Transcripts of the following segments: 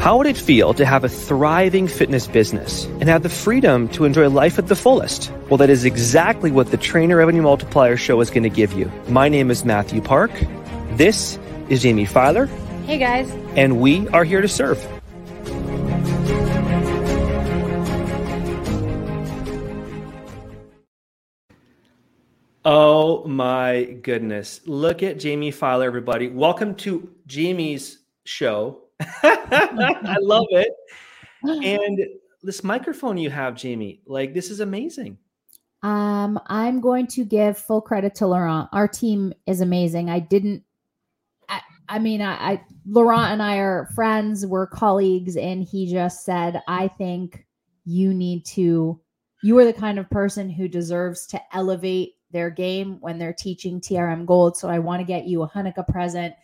How would it feel to have a thriving fitness business and have the freedom to enjoy life at the fullest? Well, that is exactly what the Trainer Revenue Multiplier Show is going to give you. My name is Matthew Park. This is Jamie Filer. Hey, guys. And we are here to serve. Oh my goodness. Look at Jamie Filer, everybody. Welcome to Jamie's show. I love it. And this microphone you have, Jamie, like this is amazing. I'm going to give full credit to Laurent. Our team is amazing. I mean, Laurent and I are friends, we're colleagues, and he just said, I think you are the kind of person who deserves to elevate their game when they're teaching TRM Gold. So I want to get you a Hanukkah present.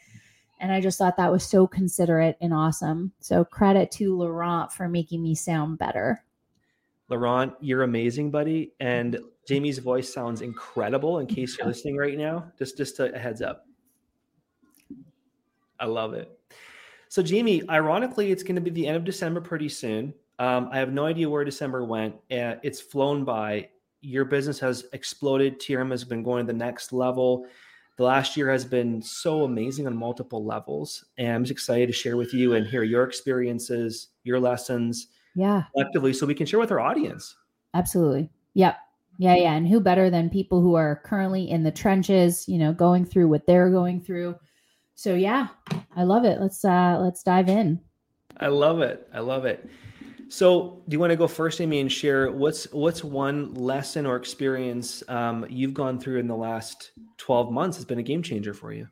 And I just thought that was so considerate and awesome. So credit to Laurent for making me sound better. Laurent, you're amazing, buddy. And Jamie's voice sounds incredible in case you're listening right now. Just a heads up. I love it. So Jamie, ironically, it's going to be the end of December pretty soon. I have no idea where December went. It's flown by. Your business has exploded. TRM has been going to the next level. The last year has been so amazing on multiple levels. And I'm just excited to share with you and hear your experiences, your lessons. Yeah. Collectively, so we can share with our audience. Absolutely. Yep. Yeah. And who better than people who are currently in the trenches, going through what they're going through. So yeah, I love it. Let's dive in. I love it. So do you want to go first, Amy, and share what's one lesson or experience you've gone through in the last 12 months has been a game changer for you?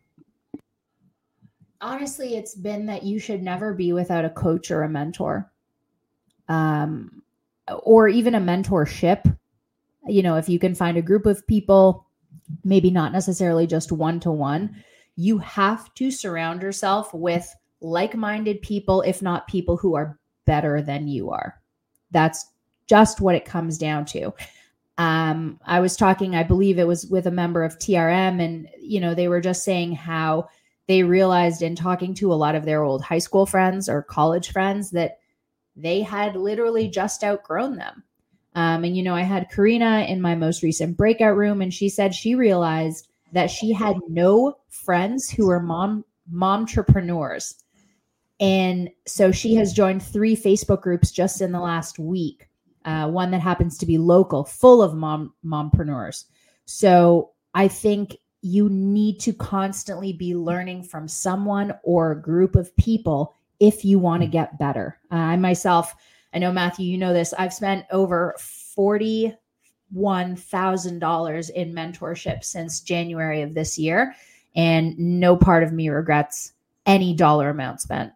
Honestly, it's been that you should never be without a coach or a mentor, or even a mentorship. If you can find a group of people, maybe not necessarily just one-to-one, you have to surround yourself with like-minded people, if not people who are better than you are. That's just what it comes down to. I was talking, I believe it was with a member of TRM, and they were just saying how they realized in talking to a lot of their old high school friends or college friends that they had literally just outgrown them. I had Karina in my most recent breakout room, and she said she realized that she had no friends who were momtrepreneurs. And so she has joined 3 Facebook groups just in the last week. One that happens to be local, full of mompreneurs. So I think you need to constantly be learning from someone or a group of people if you want to get better. I myself, I know Matthew, you know this, I've spent over $41,000 in mentorship since January of this year. And no part of me regrets any dollar amount spent.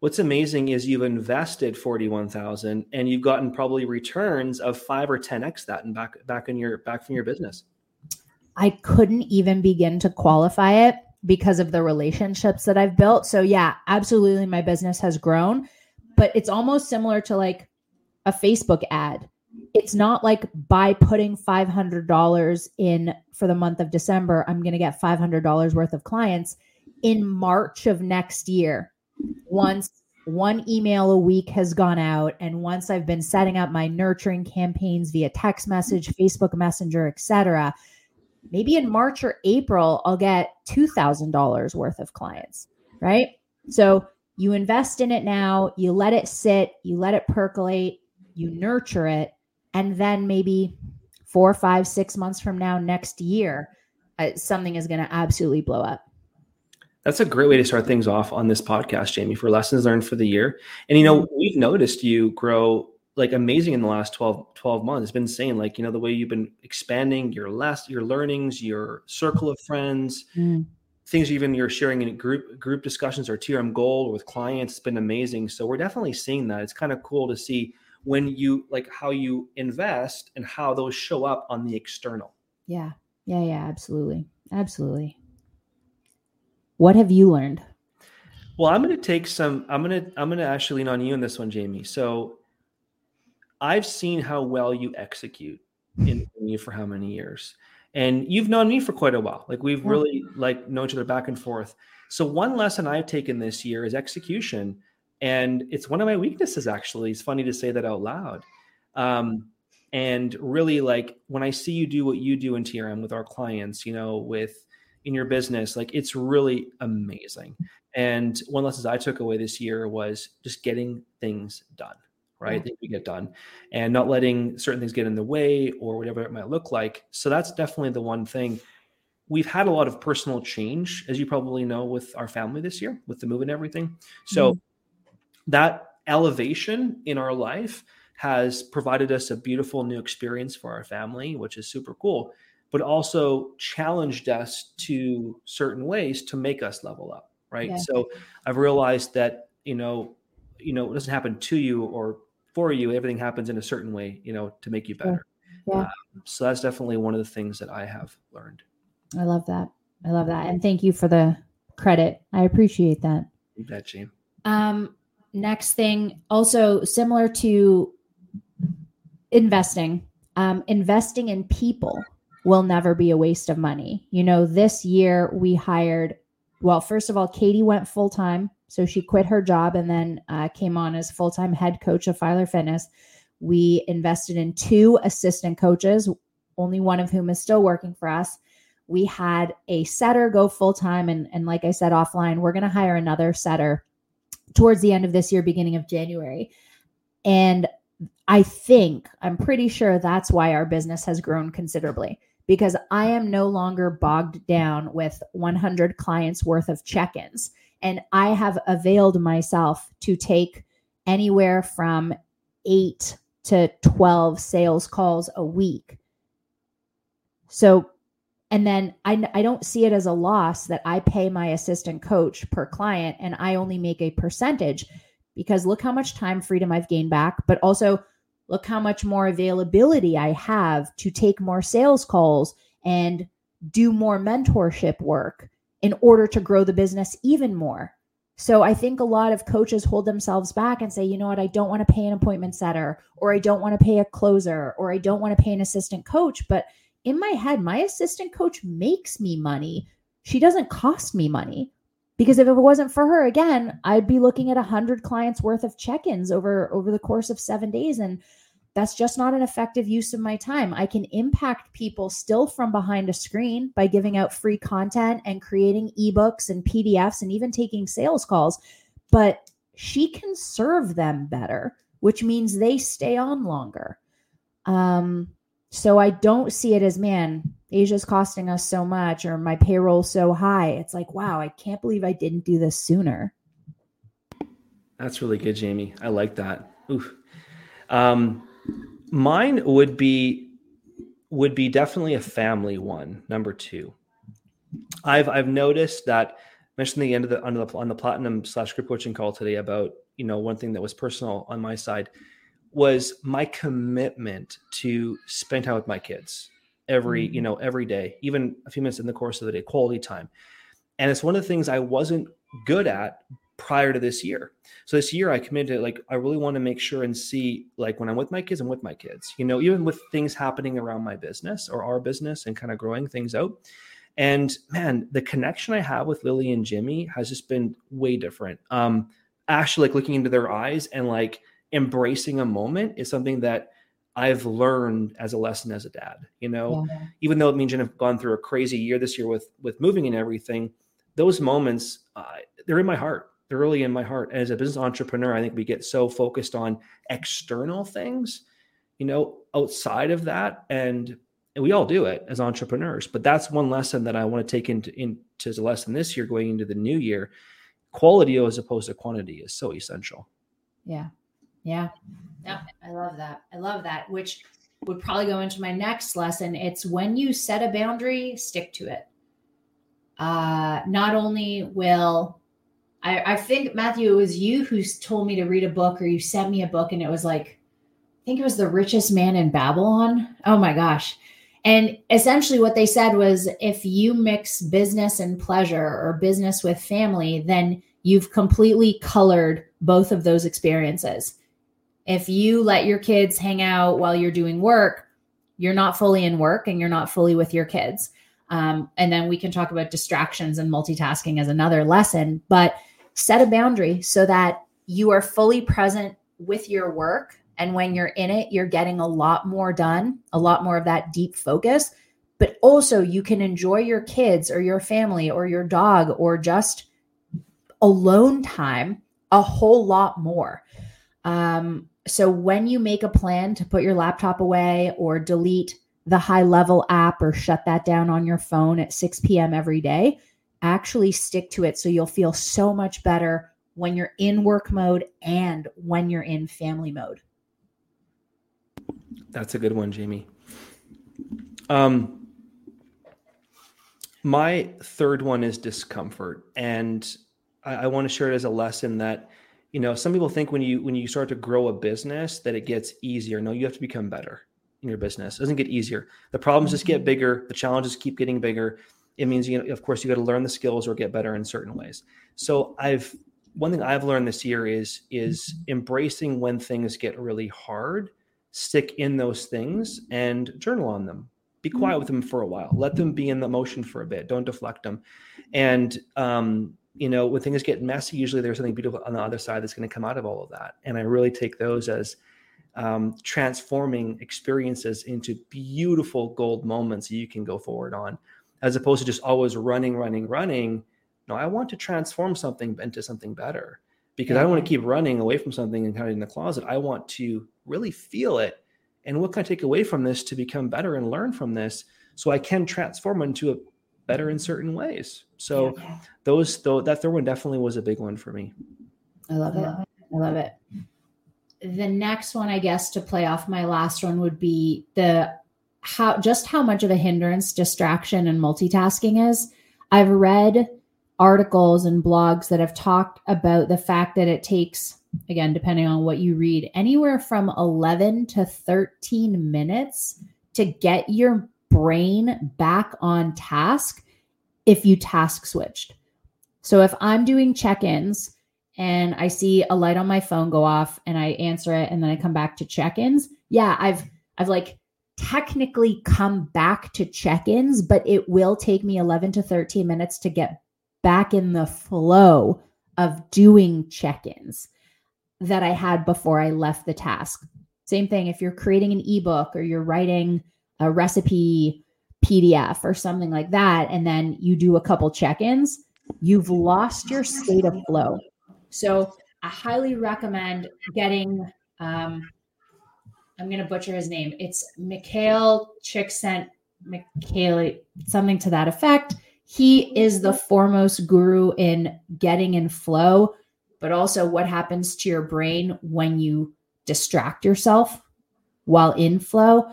What's amazing is you've invested $41,000 and you've gotten probably returns of 5 or 10x that and back from your business. I couldn't even begin to qualify it because of the relationships that I've built. So yeah, absolutely. My business has grown, but it's almost similar to like a Facebook ad. It's not like by putting $500 in for the month of December, I'm going to get $500 worth of clients. In March of next year, once one email a week has gone out and once I've been setting up my nurturing campaigns via text message, Facebook Messenger, etc., maybe in March or April, I'll get $2,000 worth of clients, right? So you invest in it now, you let it sit, you let it percolate, you nurture it, and then maybe 4, 5, 6 months from now, next year, something is going to absolutely blow up. That's a great way to start things off on this podcast, Jamie, for lessons learned for the year. And, we've noticed you grow like amazing in the last 12 months. It's been insane. Like, the way you've been expanding your learnings, your circle of friends, things even you're sharing in group discussions or TRM Gold or with clients. It's been amazing. So we're definitely seeing that. It's kind of cool to see when you like how you invest and how those show up on the external. Yeah. Yeah. Absolutely. Absolutely. What have you learned? Well, I'm going to actually lean on you in this one, Jamie. So I've seen how well you execute in you for how many years, and you've known me for quite a while. Like we've really known each other back and forth. So one lesson I've taken this year is execution. And it's one of my weaknesses, actually. It's funny to say that out loud. And really, like, when I see you do what you do in TRM with our clients, you know, with in your business, like, it's really amazing. And one lesson I took away this year was just getting things done, right? Mm-hmm. Things we get done and not letting certain things get in the way or whatever it might look like. So that's definitely the one thing. We've had a lot of personal change, as you probably know, with our family this year, with the move and everything. So that elevation in our life has provided us a beautiful new experience for our family, which is super cool, but also challenged us to certain ways to make us level up, right? Yeah. So I've realized that, it doesn't happen to you or for you. Everything happens in a certain way, to make you better. Yeah. So that's definitely one of the things that I have learned. I love that. And thank you for the credit. I appreciate that. You bet, Jamie. Next thing, also similar to investing in people will never be a waste of money. This year we hired, first of all, Katie went full-time. So she quit her job and then came on as full-time head coach of Filer Fitness. We invested in 2 assistant coaches, only one of whom is still working for us. We had a setter go full-time. And like I said, offline, we're going to hire another setter towards the end of this year, beginning of January. And I'm pretty sure that's why our business has grown considerably, because I am no longer bogged down with 100 clients worth of check-ins. And I have availed myself to take anywhere from 8 to 12 sales calls a week. So, and then I don't see it as a loss that I pay my assistant coach per client and I only make a percentage, because look how much time freedom I've gained back, but also look how much more availability I have to take more sales calls and do more mentorship work in order to grow the business even more. So I think a lot of coaches hold themselves back and say, you know what, I don't want to pay an appointment setter, or I don't want to pay a closer, or I don't want to pay an assistant coach. But in my head, my assistant coach makes me money. She doesn't cost me money. Because if it wasn't for her, again, I'd be looking at 100 clients worth of check-ins over the course of 7 days. And that's just not an effective use of my time. I can impact people still from behind a screen by giving out free content and creating eBooks and PDFs and even taking sales calls. But she can serve them better, which means they stay on longer. So I don't see it as, man, Asia's costing us so much, or my payroll so high. It's like, wow, I can't believe I didn't do this sooner. That's really good, Jamie. I like that. Oof. Mine would be definitely a family one. Number 2, I've noticed that. Mentioned the end of on the platinum / group coaching call today about one thing that was personal on my side was my commitment to spend time with my kids every day, even a few minutes in the course of the day, quality time. And it's one of the things I wasn't good at prior to this year. So this year I committed to, I really want to make sure and see, when I'm with my kids, even with things happening around my business or our business and kind of growing things out. And man, the connection I have with Lily and Jimmy has just been way different. Actually, looking into their eyes and embracing a moment is something that I've learned as a lesson as a dad, even though it means I've gone through a crazy year this year with moving and everything. Those moments, they're in my heart. They're really in my heart. And as a business entrepreneur, I think we get so focused on external things, outside of that. And we all do it as entrepreneurs, but that's one lesson that I want to take into as a lesson this year, going into the new year. Quality as opposed to quantity is so essential. Yeah. Yeah. No, I love that. Which would probably go into my next lesson. It's when you set a boundary, stick to it. Not only will I think, Matthew, it was you who told me to read a book, or you sent me a book, and it was I think it was The Richest Man in Babylon. Oh my gosh. And essentially what they said was, if you mix business and pleasure, or business with family, then you've completely colored both of those experiences. If you let your kids hang out while you're doing work, you're not fully in work and you're not fully with your kids. And then we can talk about distractions and multitasking as another lesson, but set a boundary so that you are fully present with your work. And when you're in it, you're getting a lot more done, a lot more of that deep focus. But also you can enjoy your kids or your family or your dog or just alone time a whole lot more. So when you make a plan to put your laptop away or delete the high level app or shut that down on your phone at 6 p.m. every day, actually stick to it. So you'll feel so much better when you're in work mode and when you're in family mode. That's a good one, Jamie. My third one is discomfort. And I want to share it as a lesson that, you know, some people think when you start to grow a business that it gets easier. No, you have to become better in your business. It doesn't get easier. The problems just get bigger. The challenges keep getting bigger. It means, you know, of course, you got to learn the skills or get better in certain ways. So one thing I've learned this year is embracing when things get really hard, stick in those things and journal on them. Be quiet with them for a while. Let them be in the motion for a bit. Don't deflect them. And, you know, when things get messy, usually there's something beautiful on the other side that's going to come out of all of that. And I really take those as transforming experiences into beautiful gold moments you can go forward on, as opposed to just always running. No, I want to transform something into something better, because I don't want to keep running away from something and kind of in the closet. I want to really feel it. And what can I take away from this to become better and learn from this so I can transform into a better in certain ways? So that third one definitely was a big one for me. I love it. I love it. The next one, I guess, to play off my last one would be how much of a hindrance distraction and multitasking is. I've read articles and blogs that have talked about the fact that it takes, again, depending on what you read, anywhere from 11 to 13 minutes to get your brain back on task if you task switched. So if I'm doing check-ins and I see a light on my phone go off and I answer it and then I come back to check-ins, I've like technically come back to check-ins, but it will take me 11 to 13 minutes to get back in the flow of doing check-ins that I had before I left the task. Same thing if you're creating an ebook or you're writing a recipe PDF or something like that, and then you do a couple check-ins, you've lost your state of flow. So I highly recommend getting, I'm going to butcher his name. It's Mikhail Chikszentmihalyi, something to that effect. He is the foremost guru in getting in flow, but also what happens to your brain when you distract yourself while in flow.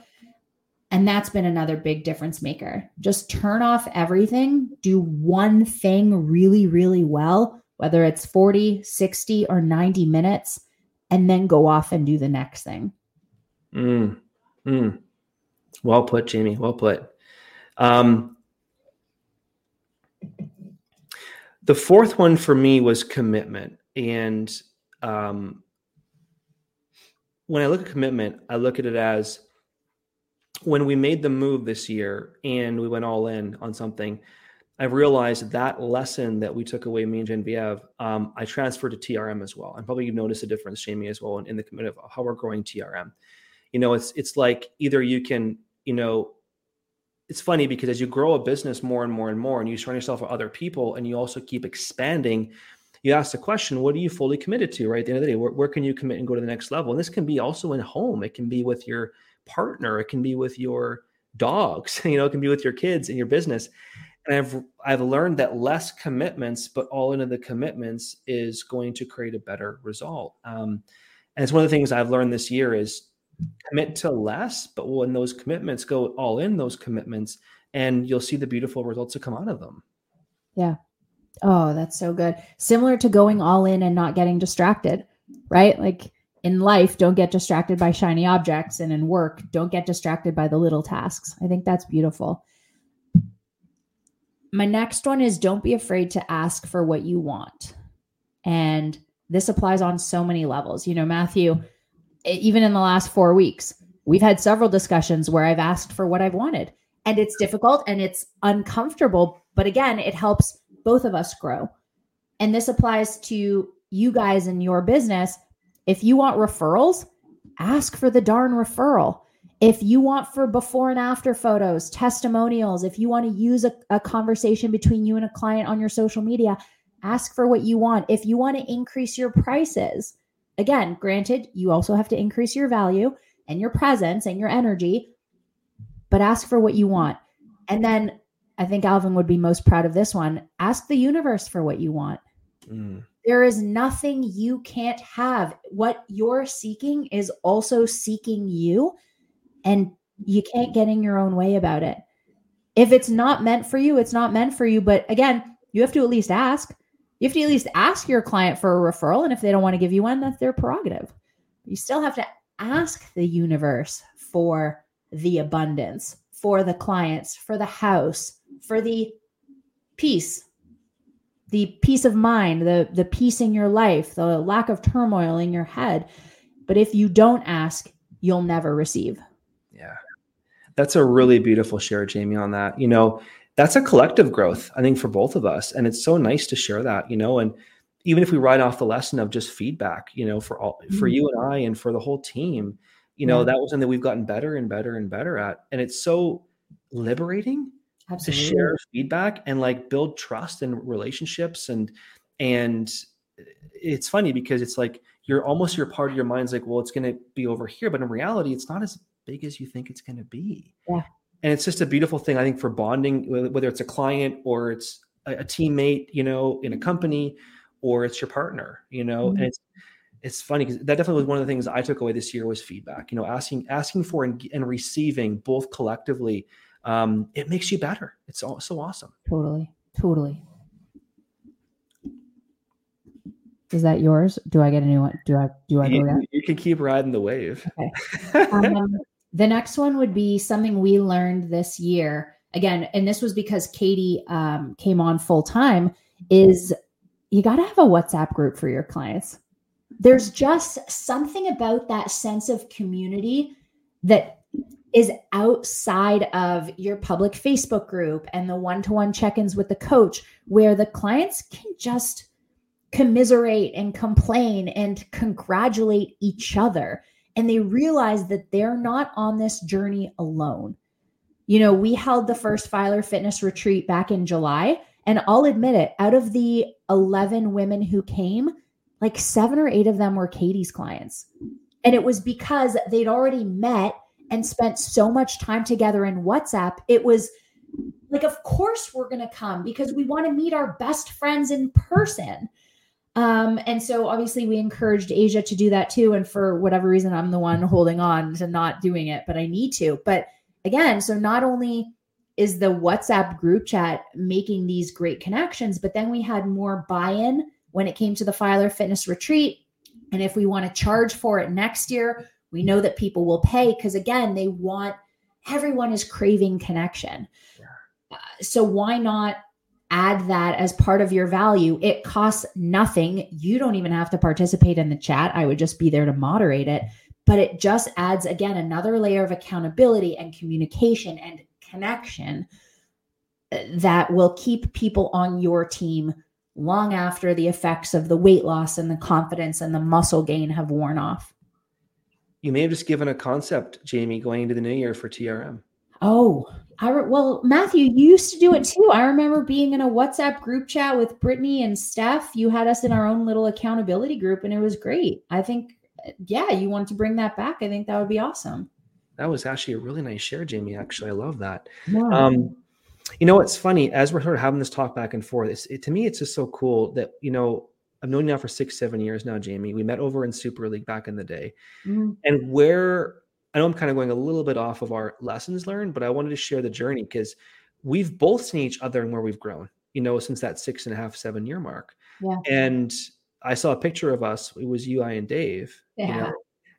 And that's been another big difference maker. Just turn off everything, do one thing really, really well, whether it's 40, 60, or 90 minutes, and then go off and do the next thing. Well put, Jamie. Well put. The fourth one for me was commitment. And when I look at commitment, I look at it as when we made the move this year and we went all in on something, I realized that lesson that we took away, me and Genevieve, I transferred to TRM as well. And probably you've noticed a difference, Jamie, as well in the commitment of how we're growing TRM. You know, it's like either you can, you know, it's funny because as you grow a business more and more and more, and you surround yourself with other people and you also keep expanding, you ask the question, what are you fully committed to, right? At the end of the day, where can you commit and go to the next level? And this can be also in home. It can be with your partner. It can be with your dogs, you know, it can be with your kids and your business. And I've learned that less commitments, but all into the commitments is going to create a better result. And it's one of the things I've learned this year is commit to less, but when those commitments go all in those commitments, and you'll see the beautiful results that come out of them. Yeah. Oh, that's so good. Similar to going all in and not getting distracted, right? Like in life, don't get distracted by shiny objects, and in work, don't get distracted by the little tasks. I think that's beautiful. My next one is don't be afraid to ask for what you want. And this applies on so many levels. You know, Matthew, even in the last 4 weeks, we've had several discussions where I've asked for what I've wanted, and it's difficult and it's uncomfortable, but again, it helps both of us grow. And this applies to you guys in your business, if you want referrals, ask for the darn referral. If you want for before and after photos, testimonials, if you want to use a conversation between you and a client on your social media, ask for what you want. If you want to increase your prices, again, granted, you also have to increase your value and your presence and your energy, but ask for what you want. And then I think Alvin would be most proud of this one. Ask the universe for what you want. Mm. There is nothing you can't have. What you're seeking is also seeking you, and you can't get in your own way about it. If it's not meant for you, it's not meant for you. But again, you have to at least ask. You have to at least ask your client for a referral. And if they don't want to give you one, that's their prerogative. You still have to ask the universe for the abundance, for the clients, for the house, for the peace of mind, the peace in your life, the lack of turmoil in your head. But if you don't ask, you'll never receive. Yeah. That's a really beautiful share, Jamie, on that. You know, that's a collective growth, I think, for both of us. And it's so nice to share that, you know, and even if we write off the lesson of just feedback, you know, for all, for you and I, and for the whole team, you know, that was something that we've gotten better and better and better at. And it's so liberating. Absolutely. To share feedback and like build trust and relationships. And it's funny because it's like, you're almost, your part of your mind's like, well, it's going to be over here, but in reality, it's not as big as you think it's going to be. Yeah. And it's just a beautiful thing, I think, for bonding, whether it's a client or it's a teammate, you know, in a company, or it's your partner, you know, and it's funny because that definitely was one of the things I took away this year was feedback, you know, asking for and receiving both collectively. It makes you better. It's all so awesome. Totally. Is that yours? Do I get a new one? Do I go down? You can keep riding the wave. Okay. The next one would be something we learned this year. Again, and this was because Katie came on full time, is you got to have a WhatsApp group for your clients. There's just something about that sense of community that is outside of your public Facebook group and the one-to-one check-ins with the coach, where the clients can just commiserate and complain and congratulate each other. And they realize that they're not on this journey alone. You know, we held the first Filer Fitness retreat back in July, and I'll admit it, out of the 11 women who came, like 7 or 8 of them were Katie's clients. And it was because they'd already met and spent so much time together in WhatsApp. It was like, of course we're going to come because we want to meet our best friends in person. And so obviously we encouraged Asia to do that too. And for whatever reason, I'm the one holding on to not doing it, but I need to. But again, so not only is the WhatsApp group chat making these great connections, but then we had more buy-in when it came to the Filer Fitness retreat. And if we want to charge for it next year, we know that people will pay because again, they want, everyone is craving connection. Yeah. So why not add that as part of your value? It costs nothing. You don't even have to participate in the chat. I would just be there to moderate it, but it just adds, again, another layer of accountability and communication and connection that will keep people on your team long after the effects of the weight loss and the confidence and the muscle gain have worn off. You may have just given a concept, Jamie, going into the new year for TRM. Oh, well, Matthew, you used to do it too. I remember being in a WhatsApp group chat with Brittany and Steph. You had us in our own little accountability group, and it was great. I think, yeah, you wanted to bring that back. I think that would be awesome. That was actually a really nice share, Jamie. Actually, I love that. Wow. You know, it's funny, as we're sort of having this talk back and forth, to me, it's just so cool that, you know, I've known you now for 6-7 years now, Jamie. We met over in Super League back in the day. Mm-hmm. And where, I know I'm kind of going a little bit off of our lessons learned, but I wanted to share the journey because we've both seen each other and where we've grown, you know, since that 6.5-7 year mark. Yeah. And I saw a picture of us. It was you, I, and Dave. Yeah. You know,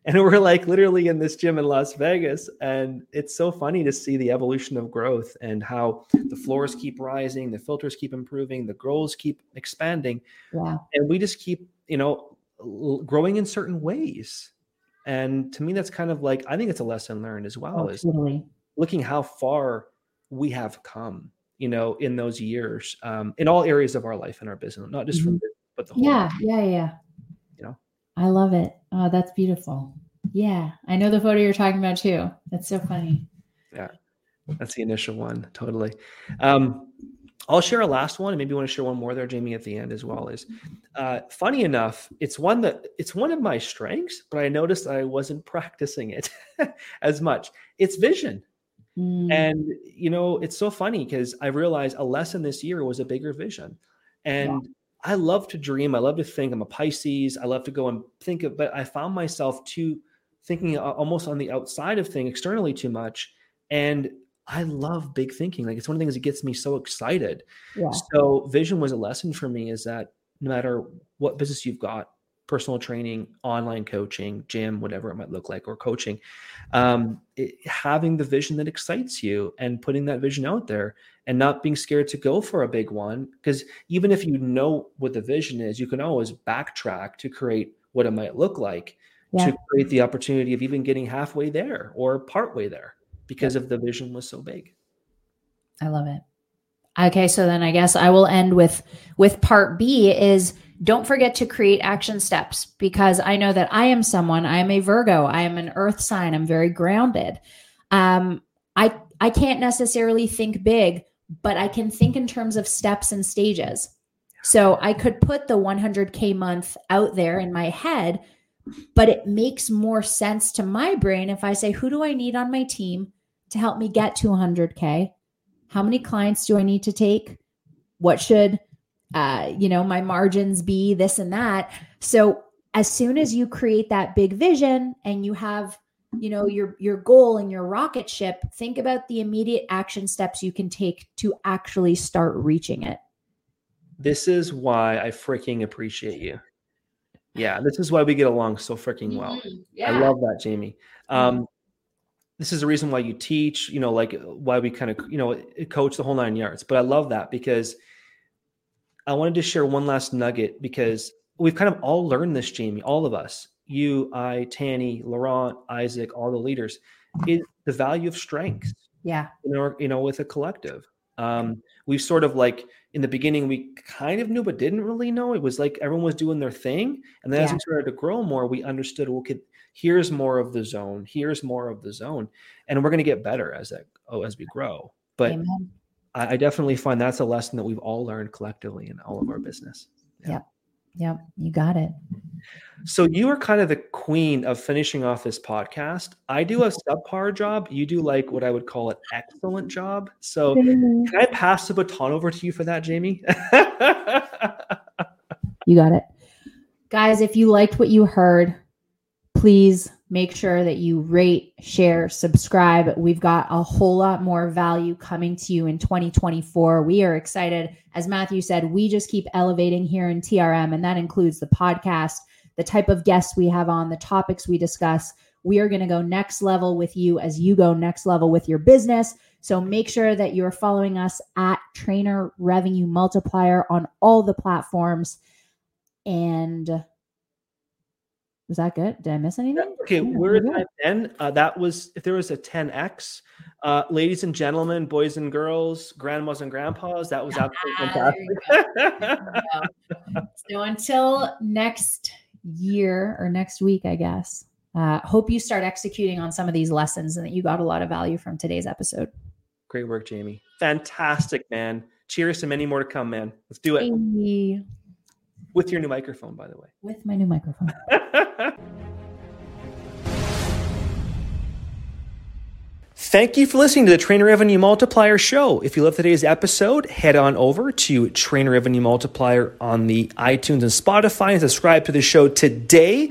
and we're like literally in this gym in Las Vegas. And it's so funny to see the evolution of growth and how the floors keep rising, the filters keep improving, the goals keep expanding. Yeah. And we just keep, you know, growing in certain ways. And to me, that's kind of like, I think it's a lesson learned as well, is looking how far we have come, you know, in those years, in all areas of our life and our business, not just from, but the whole you know, I love it. Oh, that's beautiful. Yeah, I know the photo you're talking about too. That's so funny. Yeah, that's the initial one. Totally. I'll share a last one, and maybe you want to share one more there, Jamie, at the end as well. Is funny enough, it's one of my strengths, but I noticed I wasn't practicing it as much. It's vision. And you know, it's so funny because I realized a lesson this year was a bigger vision, and I love to dream. I love to think. I'm a Pisces. I love to go and think of, but I found myself too thinking almost on the outside of things externally too much. And I love big thinking. Like, it's one of the things that gets me so excited. Yeah. So vision was a lesson for me, is that no matter what business you've got, personal training, online coaching, gym, whatever it might look like, or coaching, having the vision that excites you and putting that vision out there and not being scared to go for a big one. Because even if you know what the vision is, you can always backtrack to create what it might look like to create the opportunity of even getting halfway there or partway there because of the vision was so big. I love it. Okay. So then I guess I will end with part B is, don't forget to create action steps, because I know that I am a Virgo, I am an earth sign, I'm very grounded. I can't necessarily think big, but I can think in terms of steps and stages. So I could put the 100K month out there in my head, but it makes more sense to my brain if I say, who do I need on my team to help me get to 100K? How many clients do I need to take? What should my margins be, this and that. So as soon as you create that big vision and you have, your goal and your rocket ship, think about the immediate action steps you can take to actually start reaching it. This is why I freaking appreciate you. Yeah. This is why we get along so freaking well. Yeah. I love that, Jamie. This is the reason why you teach, why we kind of, coach the whole nine yards, but I love that because I wanted to share one last nugget because we've kind of all learned this, Jamie, all of us, you, I, Tanny, Laurent, Isaac, all the leaders, is the value of strength. Yeah. With a collective. We sort of like in the beginning, we kind of knew, but didn't really know. It was like everyone was doing their thing. And then as we started to grow more, we understood, here's more of the zone. Here's more of the zone. And we're going to get better as we grow. But Amen. I definitely find that's a lesson that we've all learned collectively in all of our business. Yeah. You got it. So you are kind of the queen of finishing off this podcast. I do a subpar job. You do like what I would call an excellent job. So can I pass the baton over to you for that, Jamie? You got it. Guys, if you liked what you heard, please make sure that you rate, share, subscribe. We've got a whole lot more value coming to you in 2024. We are excited. As Matthew said, we just keep elevating here in TRM, and that includes the podcast, the type of guests we have on, the topics we discuss. We are going to go next level with you as you go next level with your business. So make sure that you're following us at Trainer Revenue Multiplier on all the platforms. And... was that good? Did I miss anything? Okay, we're at 10. That was, if there was a 10X, ladies and gentlemen, boys and girls, grandmas and grandpas, that was absolutely fantastic. So until next year or next week, I guess, hope you start executing on some of these lessons and that you got a lot of value from today's episode. Great work, Jamie. Fantastic, man. Cheers to many more to come, man. Let's do it. Hey. With your new microphone, by the way. With my new microphone. Thank you for listening to the Trainer Revenue Multiplier Show. If you love today's episode, head on over to Trainer Revenue Multiplier on the iTunes and Spotify and subscribe to the show today.